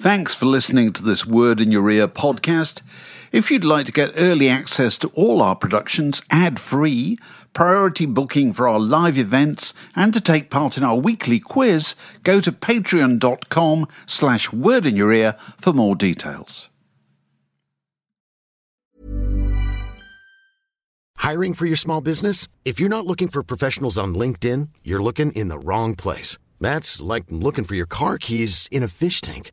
Thanks for listening to this Word in Your Ear podcast. If you'd like to get early access to all our productions ad-free, priority booking for our live events, and to take part in our weekly quiz, go to patreon.com/wordinyour ear for more details. Hiring for your small business? If you're not looking for professionals on LinkedIn, you're looking in the wrong place. That's like looking for your car keys in a fish tank.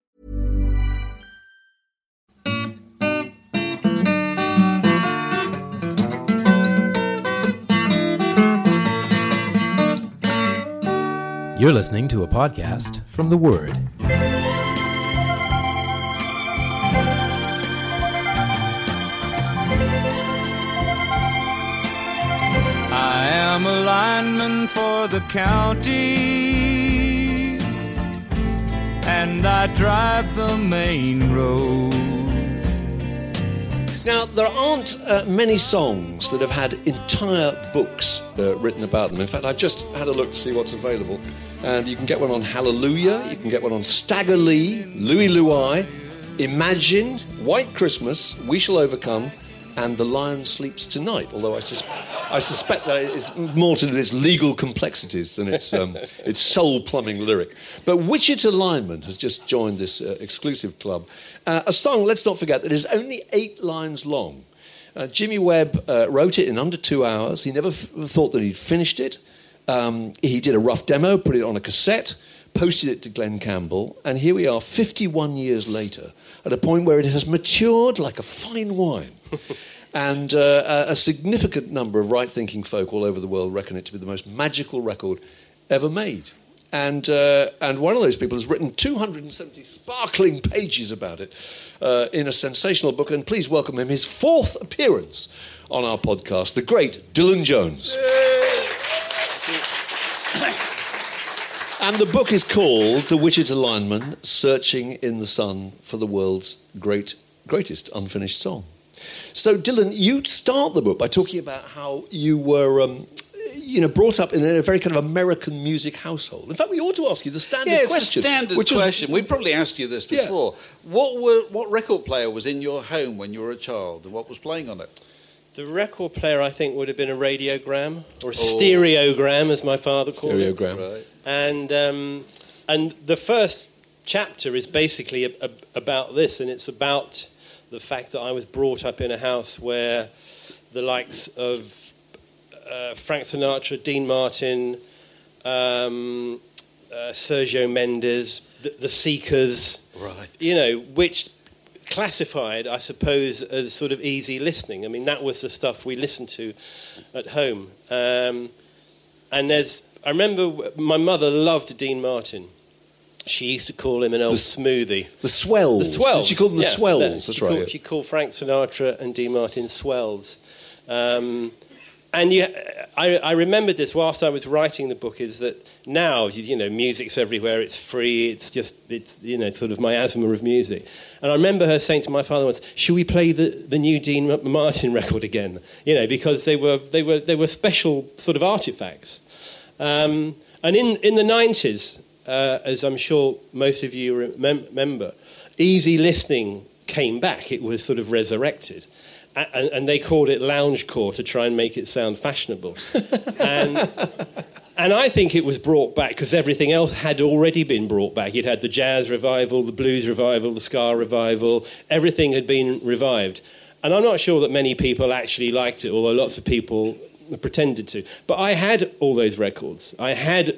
You're listening to a podcast from The Word. I am a lineman for the county, and I drive the main road. Now, there aren't many songs that have had entire books written about them. In fact, I just had a look to see what's available. And you can get one on Hallelujah, you can get one on Stagger Lee, Louie Louie, Imagine, White Christmas, We Shall Overcome, and The Lion Sleeps Tonight, although I suspect that it's more to do with its legal complexities than its soul-plumbing lyric. But Wichita Lineman has just joined this exclusive club. A song, let's not forget, that is only 8 lines long. Jimmy Webb wrote it in under 2 hours. He never thought that he'd finished it. He did a rough demo, put it on a cassette, posted it to Glen Campbell, and here we are 51 years later at a point where it has matured like a fine wine. And a significant number of right-thinking folk all over the world reckon it to be the most magical record ever made. And one of those people has written 270 sparkling pages about it in a sensational book. And please welcome him, his 4th appearance on our podcast, the great Dylan Jones. And the book is called The Wichita Lineman, Searching in the Sun for the World's Greatest Unfinished Song. So, Dylan, you start the book by talking about how you were, brought up in a very kind of American music household. In fact, we ought to ask you the standard question. Yeah, it's a standard question. We probably asked you this before. Yeah. What record player was in your home when you were a child, and what was playing on it? The record player, I think, would have been a radiogram, or a stereogram, as my father called it. Stereogram, right. And the first chapter is basically about this, and it's about the fact that I was brought up in a house where the likes of Frank Sinatra, Dean Martin, Sergio Mendes, the Seekers, right, which classified, I suppose, as sort of easy listening. I mean, that was the stuff we listened to at home. I remember my mother loved Dean Martin. She used to call him an old smoothie. The Swells. She called them the Swells. That's right. She called Frank Sinatra and Dean Martin Swells. I remembered this whilst I was writing the book. Is that now music's everywhere. It's free. It's just sort of miasma of music. And I remember her saying to my father once, "Should we play the new Dean Martin record again?" Because they were special sort of artifacts. And in the 90s. As I'm sure most of you remember, easy listening came back. It was sort of resurrected. And they called it loungecore to try and make it sound fashionable. And I think it was brought back because everything else had already been brought back. It had the jazz revival, the blues revival, the ska revival. Everything had been revived. And I'm not sure that many people actually liked it, although lots of people pretended to. But I had all those records. I had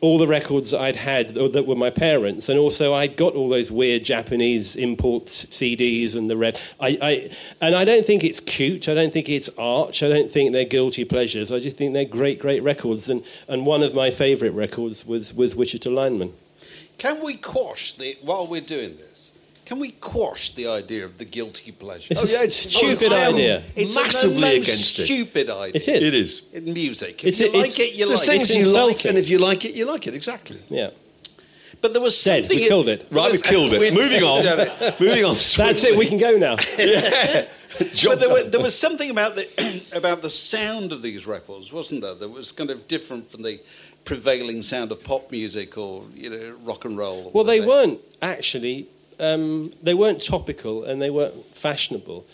all the records I'd had that were my parents, and also I'd got all those weird Japanese import CDs and the red. And I don't think it's cute. I don't think it's arch. I don't think they're guilty pleasures. I just think they're great, great records. And one of my favourite records was Wichita Lineman. Can we quash while we're doing this? Can we quash the idea of the guilty pleasure? It's a stupid idea. It's massively against it. Stupid idea. It is. It is. In music, if you like it, you like it. And if you like it, you like it. Exactly. Yeah. But there was something. Dead. We killed it. Right, we've killed it. Moving on. That's it. We can go now. Yeah. But there was something about the sound of these records, wasn't there? That was kind of different from the prevailing sound of pop music or rock and roll. Well, they weren't actually. They weren't topical and they weren't fashionable.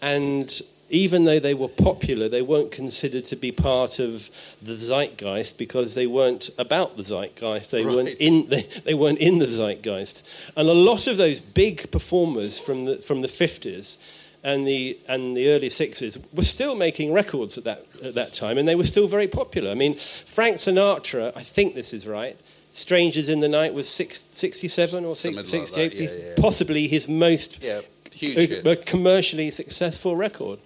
And even though they were popular, they weren't considered to be part of the zeitgeist because they weren't about the zeitgeist. They weren't in the zeitgeist. And a lot of those big performers from the 50s and the early 60s were still making records at that time, and they were still very popular. I mean, Frank Sinatra, I think this is right, Strangers in the Night was 67 or 68, like possibly his most huge commercially successful record.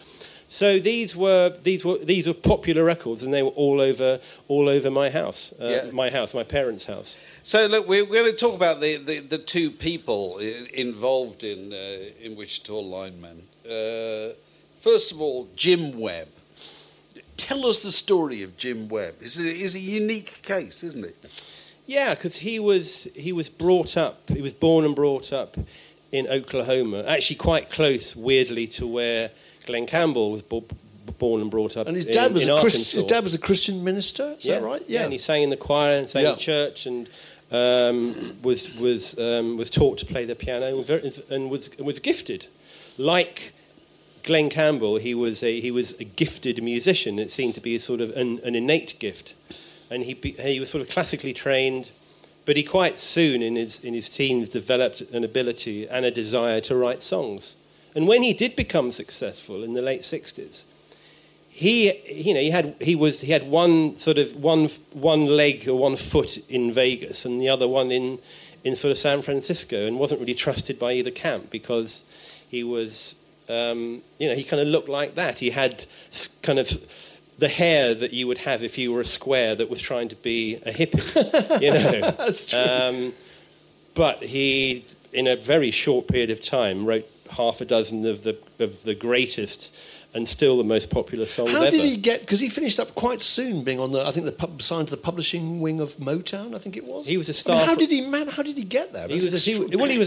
So these were popular records, and they were all over my house, my parents' house. So look, we're going to talk about the two people involved in Wichita Lineman. First of all, Jim Webb. Tell us the story of Jim Webb. It's a unique case, isn't it? Yeah, because he was born and brought up in Oklahoma, actually quite close, weirdly, to where Glen Campbell was born and brought up. And his dad was a Christian minister, is that right? Yeah. And he sang in the choir and sang in church, and was taught to play the piano, and was gifted, like Glen Campbell. He was a gifted musician. It seemed to be a sort of an innate gift. And he was sort of classically trained, but he quite soon in his teens developed an ability and a desire to write songs. And when he did become successful in the late 60s, he had one leg or one foot in Vegas and the other one in sort of San Francisco, and wasn't really trusted by either camp because he was he kind of looked like that. He had kind of the hair that you would have if you were a square that was trying to be a hippie, That's true. But he, in a very short period of time, wrote half a dozen of the greatest and still the most popular songs ever. How did he get? Because he finished up quite soon, being on signed to the publishing wing of Motown, I think it was. He was a star. I mean, how did he get there? He was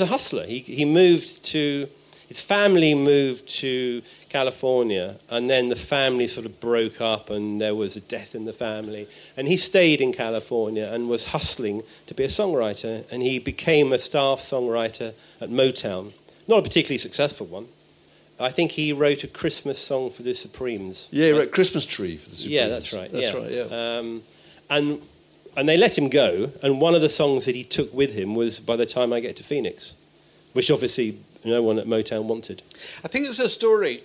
a hustler. He moved to. His family moved to California, and then the family sort of broke up and there was a death in the family. And he stayed in California and was hustling to be a songwriter, and he became a staff songwriter at Motown. Not a particularly successful one. I think he wrote a Christmas song for the Supremes. Yeah, he wrote Christmas Tree for the Supremes. Yeah, that's right. And they let him go, and one of the songs that he took with him was By the Time I Get to Phoenix, which obviously no one at Motown wanted. I think there's a story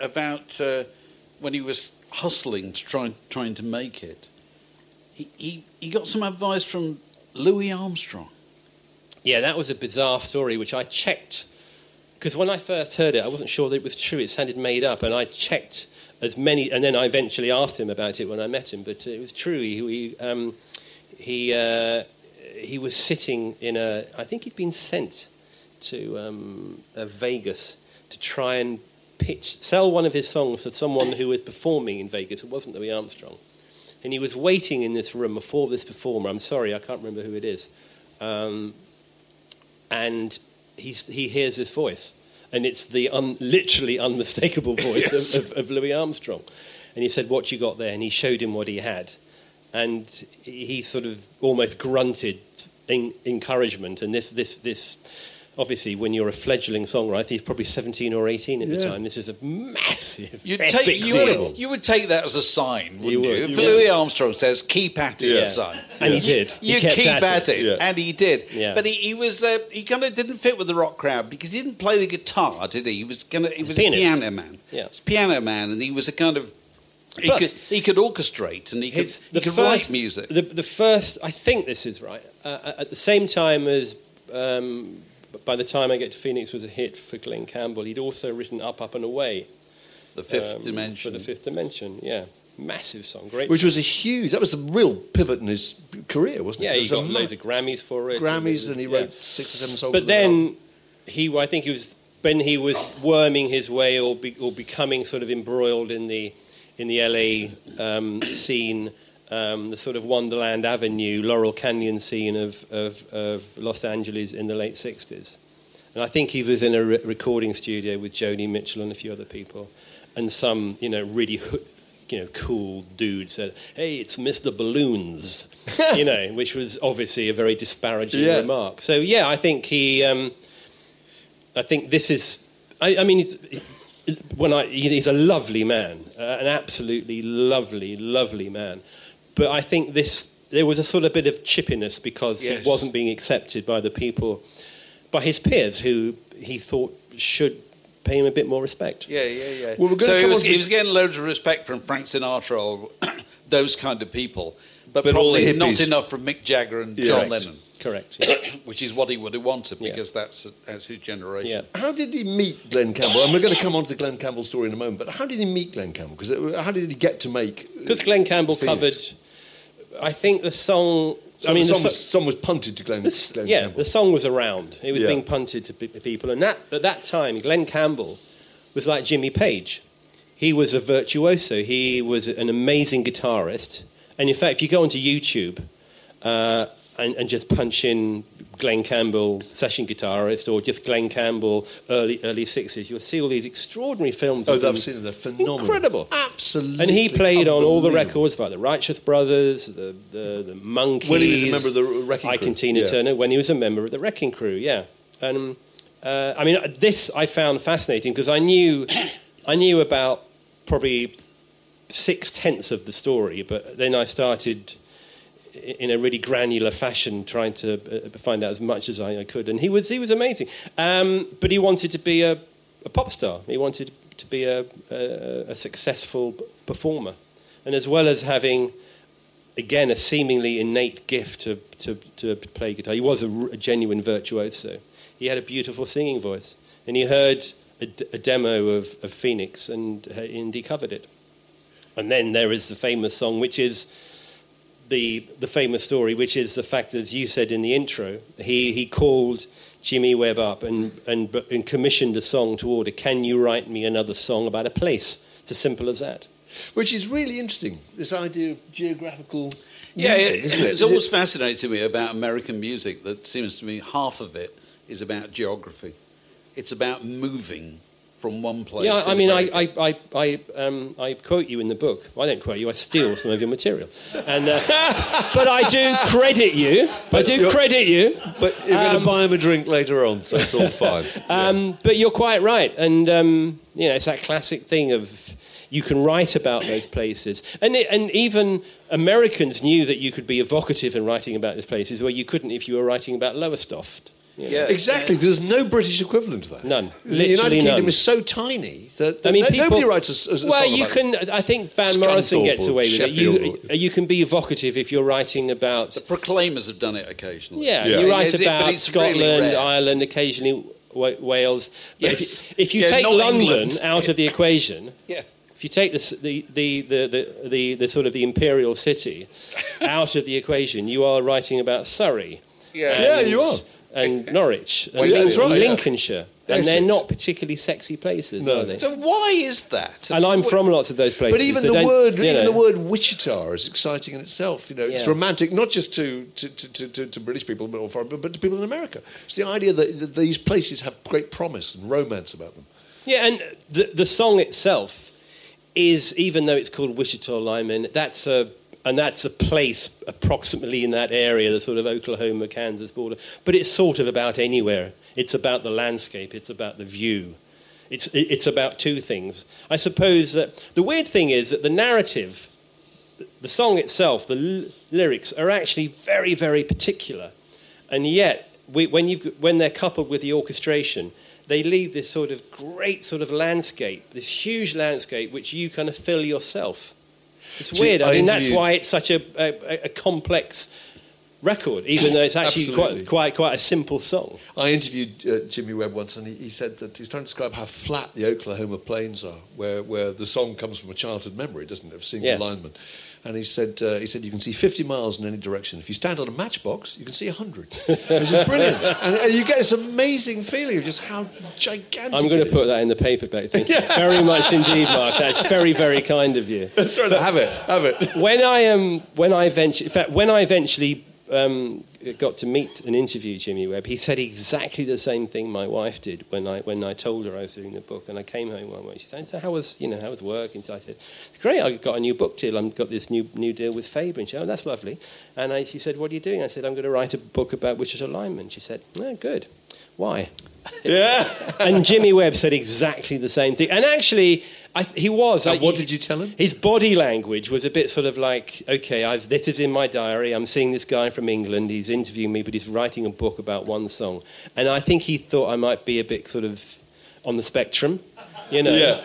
about when he was hustling, trying to make it. He got some advice from Louis Armstrong. Yeah, that was a bizarre story, which I checked. Because when I first heard it, I wasn't sure that it was true. It sounded made up, and I checked as many... And then I eventually asked him about it when I met him, but it was true. He was sitting in a... I think he'd been sent to Vegas to try and sell one of his songs to someone who was performing in Vegas. It wasn't Louis Armstrong. And he was waiting in this room for this performer. I'm sorry, I can't remember who it is. And he hears this voice. And it's the literally unmistakable voice of Louis Armstrong. And he said, "What you got there?" And he showed him what he had. And he sort of almost grunted encouragement. And this... Obviously, when you're a fledgling songwriter, he's probably 17 or 18 at the time. This is a massive, epic deal. You would take that as a sign, wouldn't you? If Louis Armstrong says, "Keep at it, son," and he did. You keep at it, and he did. Yeah. But he was he kind of didn't fit with the rock crowd because he didn't play the guitar, did he? He was a piano man. Yeah, he was a piano man, and he was a kind of He could orchestrate and he could write music. The first, I think this is right, at the same time as By the Time I Get to Phoenix was a hit for Glen Campbell, he'd also written Up, Up and Away. The Fifth Dimension. For The Fifth Dimension, yeah. Massive song, great. Which was a huge... That was the real pivot in his career, wasn't it? Yeah, he got loads of Grammys for it. Grammys, and he wrote 6 or 7 songs. But then, I think he was worming his way or becoming sort of embroiled in the LA scene, the sort of Wonderland Avenue, Laurel Canyon scene of Los Angeles in the late 60s. And I think he was in a recording studio with Joni Mitchell and a few other people, and some, really... cool dude said, "Hey, it's Mr. Balloons," which was obviously a very disparaging remark. So yeah, I think he, I think this is. I mean, he's a lovely man, an absolutely lovely man. But I think there was a sort of bit of chippiness because he wasn't being accepted by the people, by his peers, who he thought should pay him a bit more respect. Yeah. Well, so he was getting loads of respect from Frank Sinatra or those kind of people, but probably not enough from Mick Jagger and John Lennon. Correct. Yeah. Which is what he would have wanted, because that's his generation. Yeah. How did he meet Glen Campbell? And we're going to come on to the Glen Campbell story in a moment, but how did he meet Glen Campbell? Because how did he get to make... Because Glen Campbell covered, I think, the song... the song was punted to Glen Campbell. Yeah, the song was around. It was being punted to people. And at that time, Glen Campbell was like Jimmy Page. He was a virtuoso. He was an amazing guitarist. And in fact, if you go onto YouTube and just punch in Glen Campbell session guitarist or just Glen Campbell early 60s, you'll see all these extraordinary films. Oh, I've seen them. They're phenomenal. Incredible. Absolutely. And he played on all the records by the Righteous Brothers, the Monkees. When he was a member of the Wrecking Crew. Ike and Tina Turner, when he was a member of the Wrecking Crew, yeah. And this I found fascinating because I knew about probably 6/10 of the story, but then I started... in a really granular fashion, trying to find out as much as I could. And he was amazing. But he wanted to be a pop star. He wanted to be a successful performer. And as well as having, again, a seemingly innate gift to play guitar, he was a genuine virtuoso. He had a beautiful singing voice. And he heard a demo of Phoenix, and he covered it. And then there is the famous song, which is... The famous story, which is the fact, as you said in the intro, he called Jimmy Webb up and commissioned a song to order. Can you write me another song about a place? It's as simple as that. Which is really interesting, this idea of geographical music, isn't it? It's always fascinating me about American music that seems to me half of it is about geography. It's about moving from one place. Yeah, I mean, I quote you in the book. Well, I don't quote you. I steal some of your material, but I do credit you. But you're going to buy him a drink later on, so it's all fine. But you're quite right, and it's that classic thing of you can write about those places, and even Americans knew that you could be evocative in writing about these places where you couldn't if you were writing about Lowestoft. Yeah, exactly. There's no British equivalent to that. None. The United Kingdom is so tiny that nobody writes a song about it. Well, I think Van Morrison gets away with it. You can be evocative if you're writing about... The Proclaimers have done it occasionally. Yeah. You write about Scotland, really Ireland, occasionally Wales. But if you take London out of the equation... Yeah. If you take the sort of the imperial city out of the equation, you are writing about Surrey. Yeah, you are. And Norwich and Lincolnshire. And they're not particularly sexy places, are they? So why is that? And I'm from lots of those places. But even the word Wichita is exciting in itself. It's romantic, not just to British people, but to people in America. It's the idea that these places have great promise and romance about them. Yeah, and the song itself is, even though it's called Wichita Lineman, that's a place approximately in that area, the sort of Oklahoma-Kansas border. But it's sort of about anywhere. It's about the landscape. It's about the view. It's about two things. I suppose that the weird thing is that the narrative, the song itself, the lyrics, are actually very, very particular. And yet, when they're coupled with the orchestration, they leave this sort of great sort of landscape, this huge landscape which you kind of fill yourself. It's weird. I mean, that's why it's such a complex record, even though it's actually quite a simple song. I interviewed Jimmy Webb once, and he said that he was trying to describe how flat the Oklahoma plains are, where the song comes from a childhood memory, doesn't it, of seeing the lineman. And he said you can see 50 miles in any direction. If you stand on a matchbox, you can see 100, which is brilliant. And you get this amazing feeling of just how gigantic. I'm going to put that in the paperback. Thank you very much indeed, Mark. That's very, very kind of you. That's right. Have it. When I eventually got to meet and interview Jimmy Webb, he said exactly the same thing my wife did when I told her I was doing the book. And I came home one way. She said, "So how was work?" And so I said, "It's great. I got a new book deal. I've got this new deal with Faber." And she said, "Oh, that's lovely." And she said, "What are you doing?" I said, "I'm going to write a book about Wichita Lineman." She said, "Oh, good. Why?" Yeah. And Jimmy Webb said exactly the same thing. And actually, he was. What did you tell him? His body language was a bit sort of like, "Okay, this is in my diary. I'm seeing this guy from England. He's interviewing me, but he's writing a book about one song." And I think he thought I might be a bit sort of on the spectrum, you know. Yeah.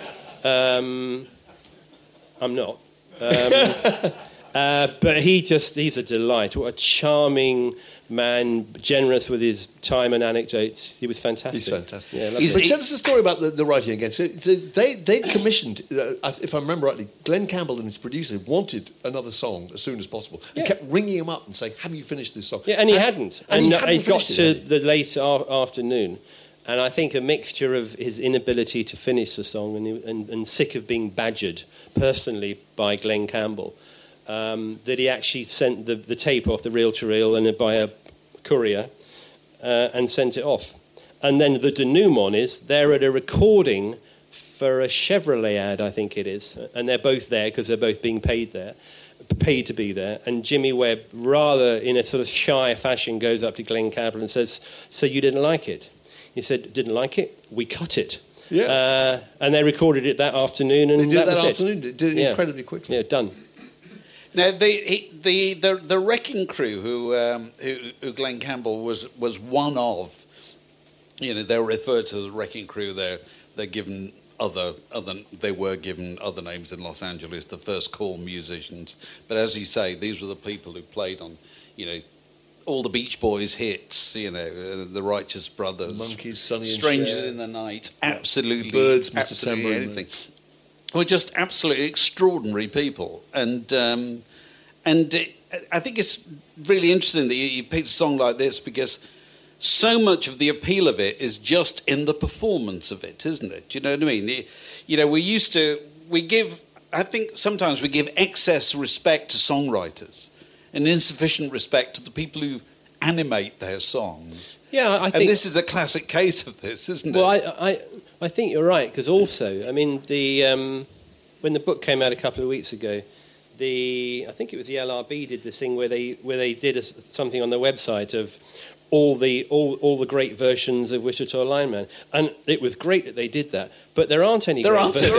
I'm not. But he's a delight. What a charming man, generous with his time and anecdotes. He was fantastic. He's fantastic. Yeah, tell us the story about the writing again. So they commissioned, if I remember rightly, Glen Campbell and his producer wanted another song as soon as possible and kept ringing him up and saying, "Have you finished this song?" Yeah, and he hadn't. And he got to the late afternoon. And I think a mixture of his inability to finish the song and sick of being badgered personally by Glen Campbell, that he actually sent the tape off the reel-to-reel and by a courier and sent it off. And then the denouement is they're at a recording for a Chevrolet ad, I think it is, and they're both there because they're both being paid to be there. And Jimmy Webb, rather in a sort of shy fashion, goes up to Glen Campbell and says, "So you didn't like it?" He said, "Didn't like it? We cut it." Yeah. And they recorded it that afternoon. And they did that afternoon. It did it incredibly quickly. Yeah, done. Now the Wrecking Crew, who Glen Campbell was one of, you know, they're referred to as the Wrecking Crew. They're given other names in Los Angeles, the First Call musicians. But as you say, these were the people who played on, you know, all the Beach Boys hits, you know, the Righteous Brothers, the Monkees, Sonny and Cher, Strangers in the Night, absolutely, the Birds, Mr. Tambourine Man, anything. Were just absolutely extraordinary people, and I think it's really interesting that you picked a song like this because so much of the appeal of it is just in the performance of it, isn't it? Do you know what I mean? You know, I think sometimes we give excess respect to songwriters and insufficient respect to the people who animate their songs. Yeah, I think, and this is a classic case of this, isn't it? Well, I think you're right, because also, I mean, when the book came out a couple of weeks ago, I think it was the LRB did this thing where they did something on their website of all the great versions of Wichita Lineman, and it was great that they did that. But there aren't any. There aren't any.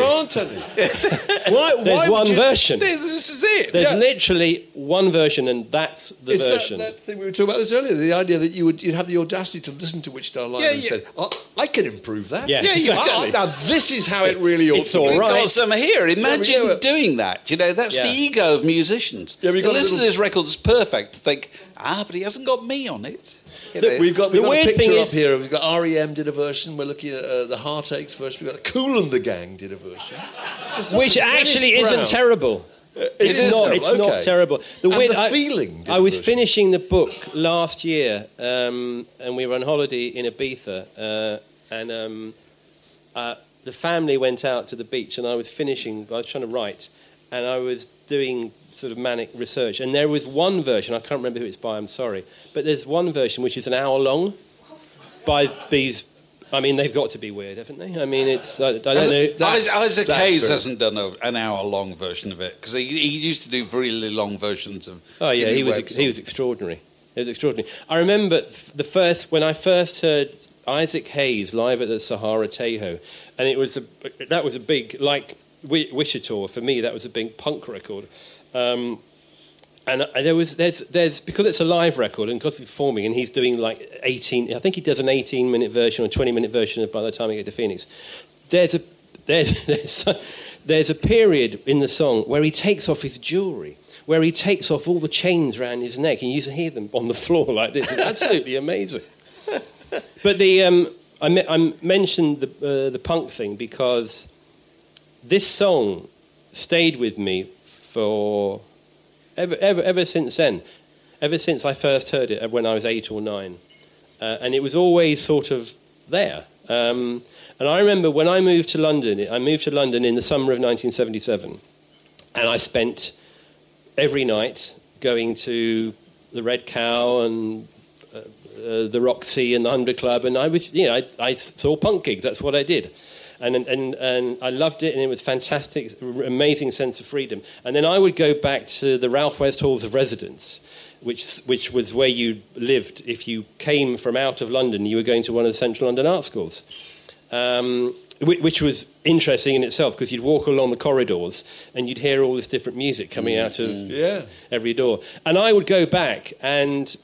There's one version. This is it. There's literally one version, and that's the version. That thing we were talking about this earlier. The idea that you'd have the audacity to listen to Wichita Lineman and said, "I can improve that." Yeah, exactly. Now this is how it really ought to be. It's all right. We've got some here. Imagine doing that. You know, that's the ego of musicians. Yeah, listen to this record. It's perfect. Think, but he hasn't got me on it. You know, we've got a picture up here. We've got REM did a version. We're looking at the Heartaches version. We've got Cool and the Gang did a version, which actually isn't terrible. It's not terrible. The Feeling. I was finishing the book last year, and we were on holiday in Ibiza, and the family went out to the beach, and I was finishing. I was trying to write, and I was doing sort of manic research, and there was one version. I can't remember who it's by. I'm sorry, but there's one version which is an hour long by these. I mean, they've got to be weird, haven't they? I mean, it's... I don't know... Isaac Hayes hasn't done an hour-long version of it, because he used to do really long versions of... Oh, yeah, he was extraordinary. It was extraordinary. I remember when I first heard Isaac Hayes live at the Sahara Tejo, and that was a big, like Wichita, for me, that was a big punk record. And there's because it's a live record and because we're performing and he's doing like 18. I think he does an 18-minute version or 20-minute version of By the Time I Get to Phoenix. There's there's a period in the song where he takes off his jewellery, where he takes off all the chains around his neck, and you can hear them on the floor like this. It's absolutely amazing. But the I mentioned the punk thing because this song stayed with me for ever since then, ever since I first heard it when I was 8 or 9, and it was always sort of there. And I remember when I moved to London, in the summer of 1977, and I spent every night going to the Red Cow and the Roxy and the 100 Club, and I was, I saw punk gigs. That's what I did. And I loved it, and it was fantastic, amazing sense of freedom. And then I would go back to the Ralph West Halls of Residence, which was where you lived. If you came from out of London, you were going to one of the Central London art schools, which was interesting in itself because you'd walk along the corridors and you'd hear all this different music coming out of every door. And I would go back and...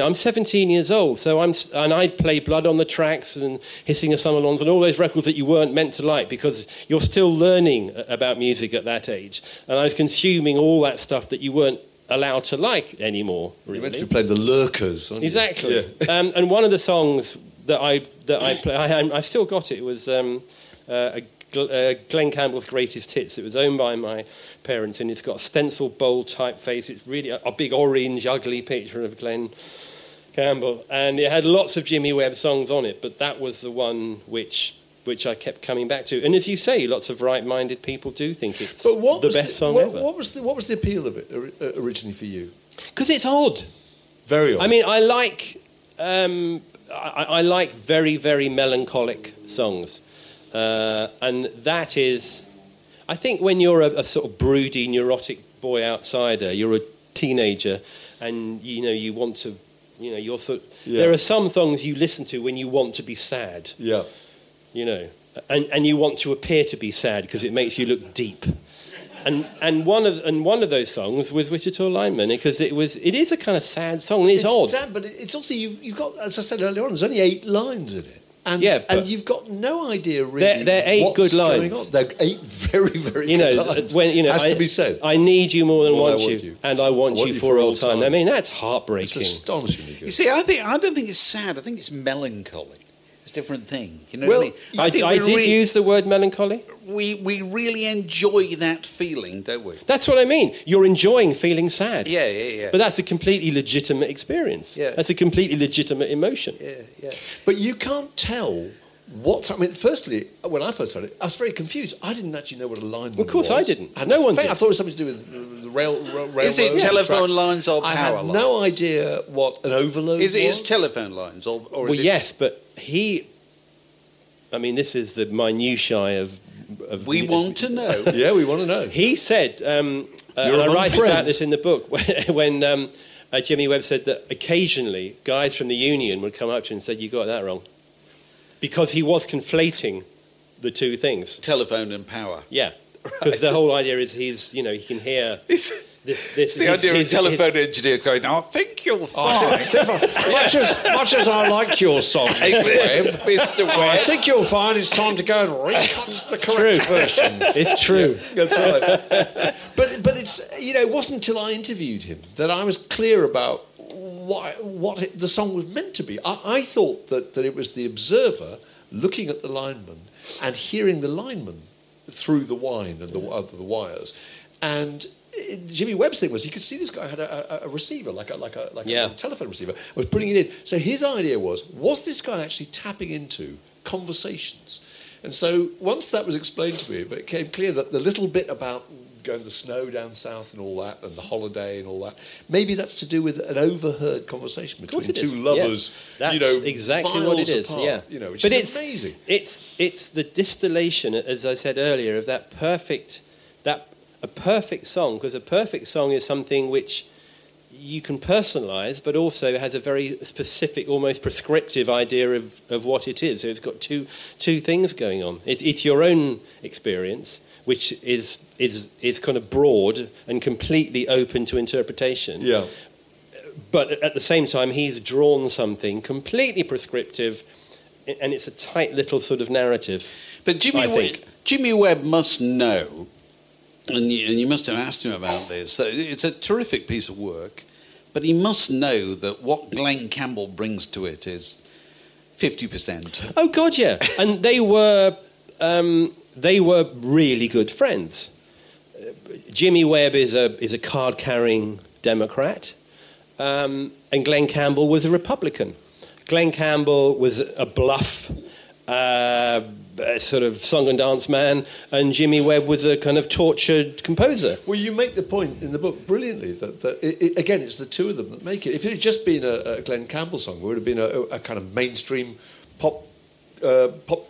I'm 17 years old, and I'd play Blood on the Tracks and Hissing of Summerlawns and all those records that you weren't meant to like because you're still learning about music at that age. And I was consuming all that stuff that you weren't allowed to like anymore. Really. You eventually played the Lurkers, aren't you? Exactly. Yeah. And one of the songs that I play, I've still got it. It was Glen Campbell's Greatest Hits. It was owned by my parents, and it's got a stencil bold typeface. It's really a big orange ugly picture of Glen Campbell, and it had lots of Jimmy Webb songs on it, but that was the one which I kept coming back to. And as you say, lots of right-minded people do think it's the best song ever. What was the appeal of it originally for you? Because it's odd, very odd. I mean, I like I like very, very melancholic songs, and that is. I think when you're a sort of broody, neurotic boy outsider, you're a teenager, and you want to, you're sort. Yeah. There are some songs you listen to when you want to be sad. Yeah. And you want to appear to be sad because it makes you look deep. And one of those songs was Wichita Lineman, because it is a kind of sad song. And it's odd. Sad, but it's also you've got, as I said earlier on, there's only 8 lines in it. And you've got no idea really. They're 8 what's good lines. Going on. They're 8 very, very good lines. Has to be said. I need you more than want you, and I want you for all time. I mean, that's heartbreaking. It's astonishingly good. You see, I don't think it's sad. I think it's melancholy. It's a different thing. You know what I mean? I did use the word melancholy. We really enjoy that feeling, don't we? That's what I mean. You're enjoying feeling sad. Yeah. But that's a completely legitimate experience. Yeah. That's a completely legitimate emotion. Yeah. But you can't tell what's... I mean, firstly, when I first heard it, I was very confused. I didn't actually know what a lineman was. Well, of course I didn't. And no one did. I thought it was something to do with the railroad. Is it telephone lines or power lines? I had no idea what an overload was. Is it telephone lines or is it... Well, yes, but he... I mean, this is the minutiae of we want to know. Yeah, we want to know. He said, and I write about this in the book, when Jimmy Webb said that occasionally guys from the union would come up to him and said, "You got that wrong." Because he was conflating the two things. Telephone and power. Yeah. Because the whole idea is he's, he can hear... This the idea of a telephone engineer going, "I think you're fine." Much as I like your song, Mr. Webb. I think you're fine. It's time to go and recut the correct version. It's true. Yeah. That's right. But it's it wasn't until I interviewed him that I was clear about what the song was meant to be. I thought that it was the observer looking at the lineman and hearing the lineman through the whine and the wires, and. Jimmy Webb's thing was you could see this guy had a receiver, like a telephone receiver, was putting it in. So his idea was this guy actually tapping into conversations? And so once that was explained to me, it became clear that the little bit about going to the snow down south and all that, and the holiday and all that, maybe that's to do with an overheard conversation between two lovers. Yeah. That's exactly what it is. Apart, yeah, which but is it's amazing. It's the distillation, as I said earlier, of that a perfect song, because a perfect song is something which you can personalise, but also has a very specific, almost prescriptive idea of what it is. So it's got two things going on. It's your own experience, which is kind of broad and completely open to interpretation. Yeah. But at the same time, he's drawn something completely prescriptive, and it's a tight little sort of narrative. But Jimmy, I think. Jimmy Webb must know, and you must have asked him about this, so it's a terrific piece of work, but he must know that what Glen Campbell brings to it is 50%. Oh, God, yeah. And they were really good friends. Jimmy Webb is a card-carrying Democrat, and Glen Campbell was a Republican. Glen Campbell was a bluff, sort of song and dance man, and Jimmy Webb was a kind of tortured composer. Well, you make the point in the book brilliantly that again, it's the two of them that make it. If it had just been a Glen Campbell song, it would have been a kind of mainstream pop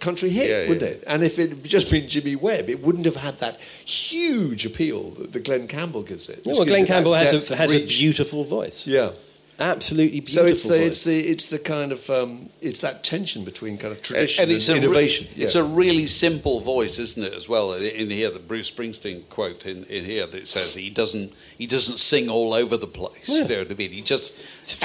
country hit, wouldn't it? And if it had just been Jimmy Webb, it wouldn't have had that huge appeal that the Glen Campbell gives it. Well, Glen Campbell has a beautiful voice. Yeah. Absolutely beautiful. So it's the kind of it's that tension between kind of tradition and innovation. It's a really simple voice, isn't it? As well in here, the Bruce Springsteen quote in here that says he doesn't sing all over the place. Yeah. You know what I mean? He just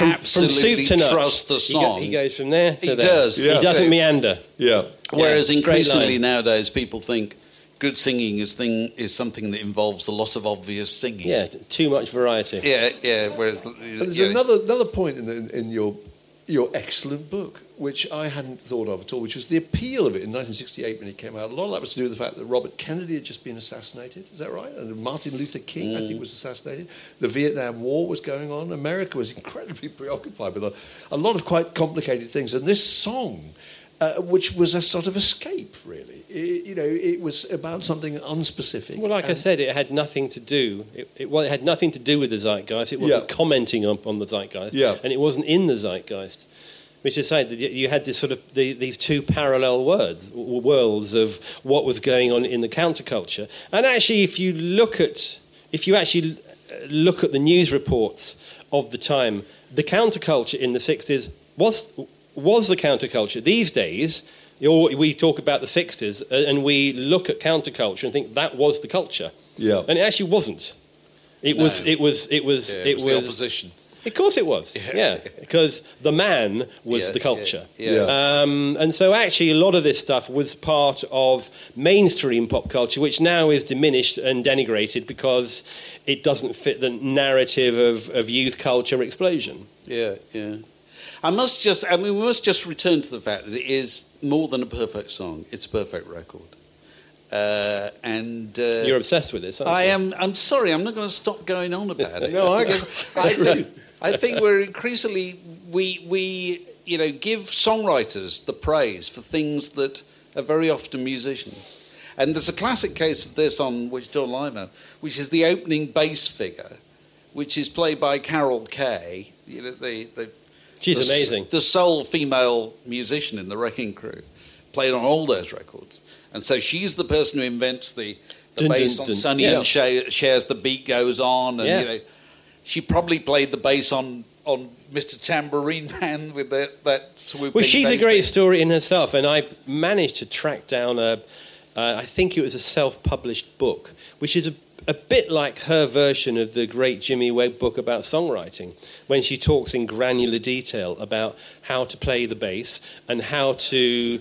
absolutely trusts the song. He goes from there. He does. Yeah. He doesn't meander. Yeah. Whereas increasingly nowadays people think good singing is something that involves a lot of obvious singing. Yeah, too much variety. Yeah. Whereas, there's another point in your excellent book, which I hadn't thought of at all, which was the appeal of it in 1968 when it came out. A lot of that was to do with the fact that Robert Kennedy had just been assassinated. Is that right? And Martin Luther King, I think, was assassinated. The Vietnam War was going on. America was incredibly preoccupied with a lot of quite complicated things. And this song, which was a sort of escape, really. It was about something unspecific. Well, like I said, it had nothing to do. It had nothing to do with the zeitgeist. It wasn't commenting on the zeitgeist, and it wasn't in the zeitgeist. Which is to say that you had this sort of these two parallel worlds of what was going on in the counterculture. And actually, if you actually look at the news reports of the time, the counterculture in the 60s was the counterculture. These days, we talk about the 60s and we look at counterculture and think that was the culture. Yeah. And it actually wasn't. It was. Yeah, it was the opposition. Of course it was. Yeah. Because the man was the culture. Yeah. And so actually a lot of this stuff was part of mainstream pop culture, which now is diminished and denigrated because it doesn't fit the narrative of youth culture explosion. Yeah. We must just return to the fact that it is more than a perfect song. It's a perfect record. You're obsessed with this, aren't you? I am. I'm sorry, I'm not going to stop going on about it. No, I think we're increasingly... We give songwriters the praise for things that are very often musicians. And there's a classic case of this on Wichita Lineman, which is the opening bass figure, which is played by Carol Kaye, She's amazing. The sole female musician in the Wrecking Crew, played on all those records. And so she's the person who invents the bass on Sonny and Cher as the beat goes on. And she probably played the bass on Mr. Tambourine Man with that swooping. Well, she's a great story in herself. And I managed to track down I think it was a self-published book, which is a bit like her version of the great Jimmy Webb book about songwriting, when she talks in granular detail about how to play the bass and how to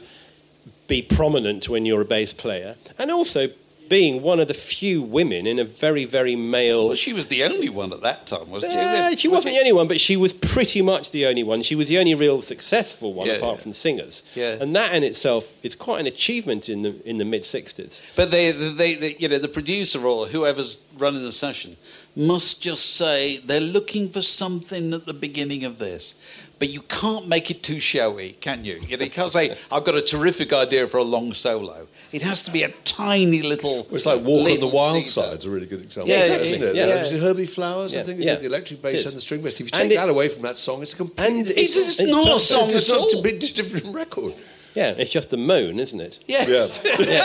be prominent when you're a bass player, and also being one of the few women in a very, very male... Well, she was the only one at that time, wasn't she? She wasn't the only one, but she was pretty much the only one. She was the only real successful one, apart from singers. Yeah. And that in itself is quite an achievement in the mid-60s. But they the producer or whoever's running the session must just say they're looking for something at the beginning of this. But you can't make it too showy, can you? You can't say, I've got a terrific idea for a long solo. It has to be a tiny little... Well, it's like Walk on the Wild Side is a really good example. Yeah, exactly. Isn't it? Yeah. Is it Herbie Flowers, I think? Yeah. The electric bass and the string bass. If you take that away from that song, it's a complete... It's not a song at all. It's a bit different record. Yeah, it's just a moan, isn't it? Yes. Yeah.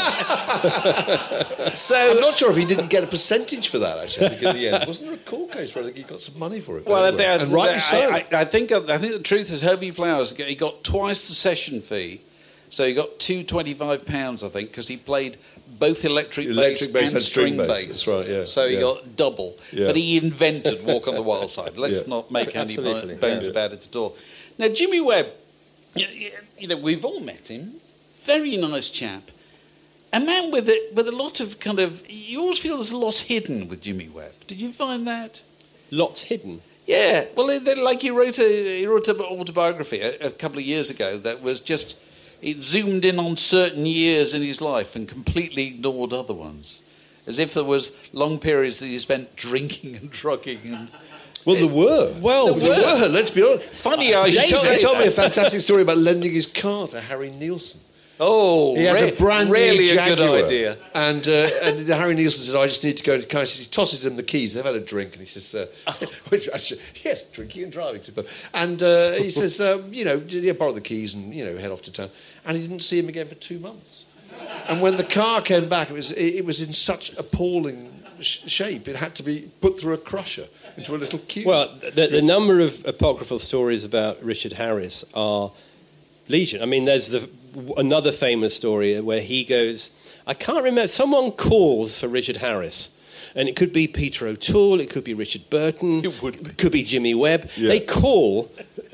So I'm not sure if he didn't get a percentage for that, actually, I think, in the end. Wasn't there a court case where I think he got some money for it? Well, and rightly so. I think the truth is Herbie Flowers, he got twice the session fee, so he got £225, I think, because he played both electric bass and string bass. That's right, yeah. So he got double. Yeah. But he invented Walk on the Wild Side. Let's not make any bones about it at all. Now, Jimmy Webb... we've all met him. Very nice chap. A man with a lot of kind of... You always feel there's a lot hidden with Jimmy Webb. Did you find that? Lots hidden? Yeah. Well, like he wrote an autobiography a couple of years ago that was just... It zoomed in on certain years in his life and completely ignored other ones, as if there was long periods that he spent drinking and drugging and... Well, there were. Let's be honest. Funny, he told me a fantastic story about lending his car to Harry Nilsson. Oh, he had a brand really new Jaguar, a good idea. And Harry Nilsson said, "I just need to go to car." He tosses him the keys. They've had a drink, and he says, "Which actually, yes, drinking and driving." And he says, borrow the keys and head off to town." And he didn't see him again for 2 months. And when the car came back, it was in such appalling shape, it had to be put through a crusher into a little cube. Well, the number of apocryphal stories about Richard Harris are legion. I mean, there's another famous story where he goes... I can't remember. Someone calls for Richard Harris. And it could be Peter O'Toole, it could be Richard Burton, it could be Jimmy Webb. Yeah. They call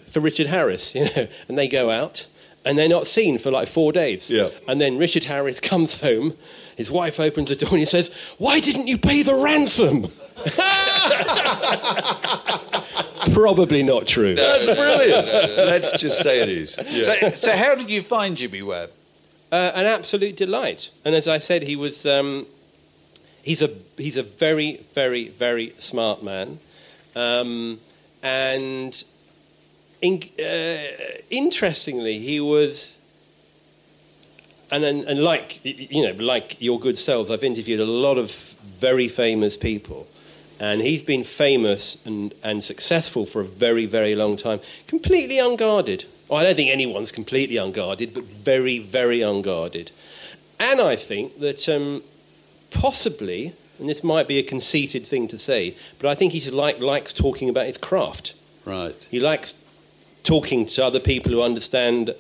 for Richard Harris, and they go out, and they're not seen for like 4 days. Yeah. And then Richard Harris comes home, his wife opens the door and he says, "Why didn't you pay the ransom?" Probably not true. No, that's brilliant. No. Let's just say it is. Yeah. So how did you find Jimmy Webb? An absolute delight. And as I said, he was... he's a very, very, very smart man. Interestingly, he was... And like your good selves, I've interviewed a lot of very famous people, and he's been famous and successful for a very, very long time. Completely unguarded. Well, I don't think anyone's completely unguarded, but very, very unguarded. And I think that possibly, and this might be a conceited thing to say, but I think he likes talking about his craft. Right. He likes talking to other people who understand...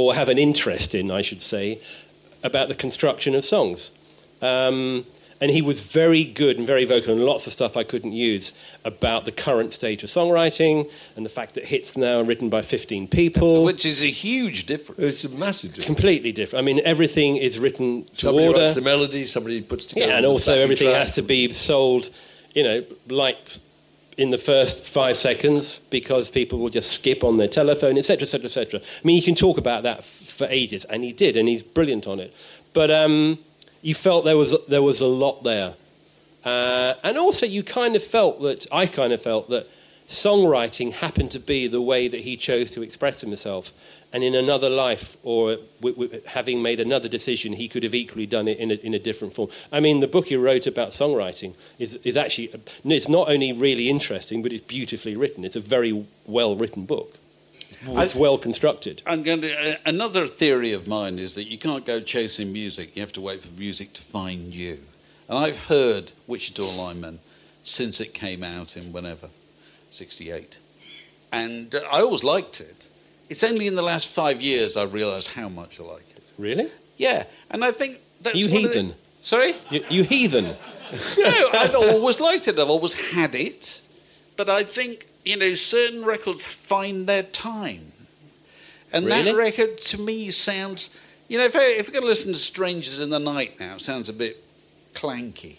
or have an interest in, I should say, about the construction of songs. And he was very good and very vocal, and lots of stuff I couldn't use, about the current state of songwriting and the fact that hits now are written by 15 people. Which is a huge difference. It's a massive difference. Completely different. I mean, everything is written to order. Somebody writes the melody, somebody puts together... Yeah, and also everything has to be sold, like... in the first 5 seconds, because people will just skip on their telephone, etc., etc., etc. I mean, you can talk about that for ages, and he did, and he's brilliant on it. But you felt there was a lot there, and also you kind of felt that songwriting happened to be the way that he chose to express himself, and in another life or having made another decision, he could have equally done it in a different form. I mean, the book he wrote about songwriting is actually, it's not only really interesting, but it's beautifully written. It's a very well-written book. It's well-constructed. Another theory of mine is that you can't go chasing music. You have to wait for music to find you. And I've heard Wichita Lineman since it came out in whenever, 1968. And I always liked it. It's only in the last 5 years I realised how much I like it. Really? Yeah, and I think that's... You heathen. Sorry? You heathen. No, I've always liked it. I've always had it. But I think, certain records find their time. And really? That record, to me, sounds... if you're going to listen to Strangers in the Night now, it sounds a bit clanky.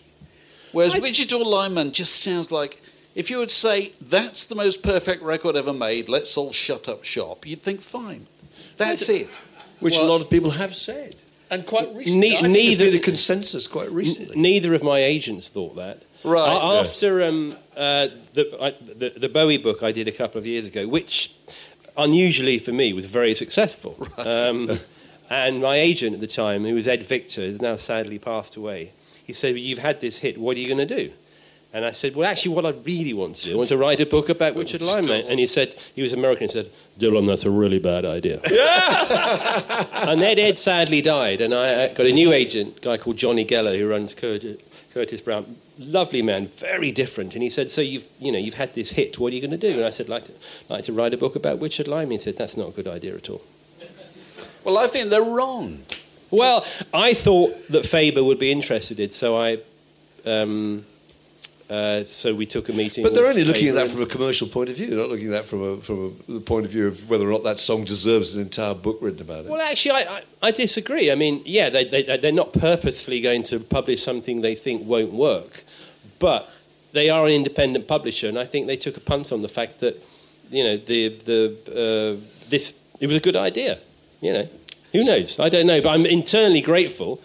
Whereas Wichita Lineman just sounds like... If you would say, that's the most perfect record ever made, let's all shut up shop, you'd think, fine, that's it. Which a lot of people have said. And quite recently. Neither the consensus quite recently. Neither of my agents thought that. Right. After the Bowie book I did a couple of years ago, which, unusually for me, was very successful. Right. And my agent at the time, who was Ed Victor, who's now sadly passed away, he said, "Well, you've had this hit, what are you going to do?" And I said, "Well, actually, what I really want to do is to write a book about Richard Lyman." And he said, he was American, he said, "Dylan, that's a really bad idea." Yeah! And then Ed sadly died, and I got a new agent, a guy called Johnny Geller, who runs Curtis Brown. Lovely man, very different. And he said, "So you've had this hit, what are you going to do?" And I said, "Like to write a book about Richard Lyman." He said, "That's not a good idea at all." Well, I think they're wrong. Well, I thought that Faber would be interested in, so I... So we took a meeting. But they're only looking at that from a commercial point of view. They're not looking at that from the point of view of whether or not that song deserves an entire book written about it. Well, actually, I disagree. I mean, yeah, they're not purposefully going to publish something they think won't work, but they are an independent publisher, and I think they took a punt on the fact that, you know, it was a good idea. You know, who knows? I don't know, but I'm internally grateful.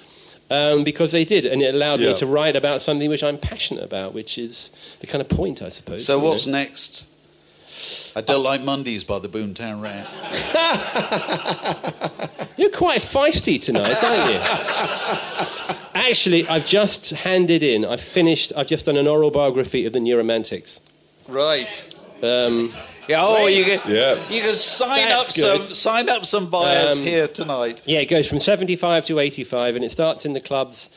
Because they did, and it allowed me to write about something which I'm passionate about, which is the kind of point, I suppose. So what's next? I Don't Like Mondays by the Boomtown Rats. You're quite feisty tonight, aren't you? Actually, I've just done an oral biography of the New Romantics. Right. You can sign up some buyers here tonight. Yeah, it goes from 75 to 85, and it starts in the clubs,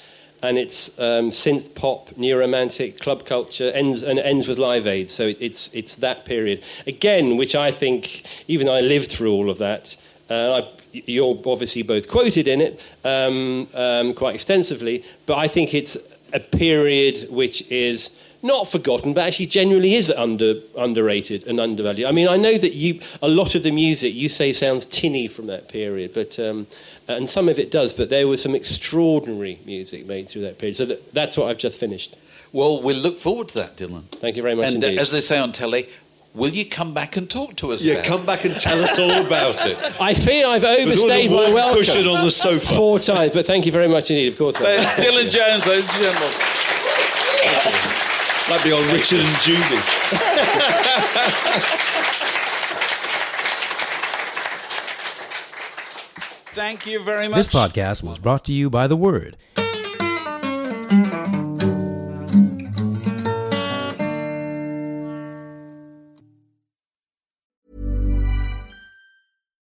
and it's synth pop, new romantic, club culture, ends with Live Aid. So it's that period again, which I think even though I lived through all of that. You're obviously both quoted in it quite extensively, but I think it's a period which is not forgotten, but actually generally is underrated and undervalued. I mean, I know that a lot of the music you say sounds tinny from that period, but and some of it does, but there was some extraordinary music made through that period. So that's what I've just finished. Well, we'll look forward to that, Dylan. Thank you very much indeed. And as they say on telly, will you come back and talk to us about it? Yeah, come back and tell us all about it. I fear I've overstayed my welcome. Cushion on the sofa. 4 times, but thank you very much indeed, of course. Dylan Jones, ladies and gentlemen. Might be on Richard and Judy. Thank you very much. This podcast was brought to you by The Word.